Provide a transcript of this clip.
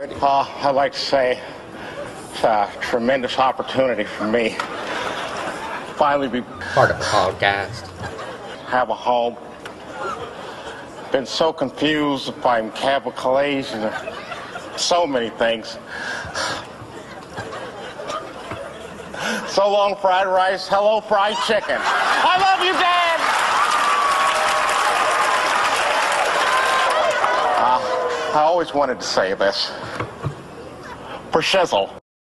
I'd like to say it's a tremendous opportunity for me to finally be part of the podcast, have a home. Been so confused by cavalcades and so many things. So long, fried rice. Hello, fried chicken. I love you, Dad. I always wanted to say this. Pershizzle.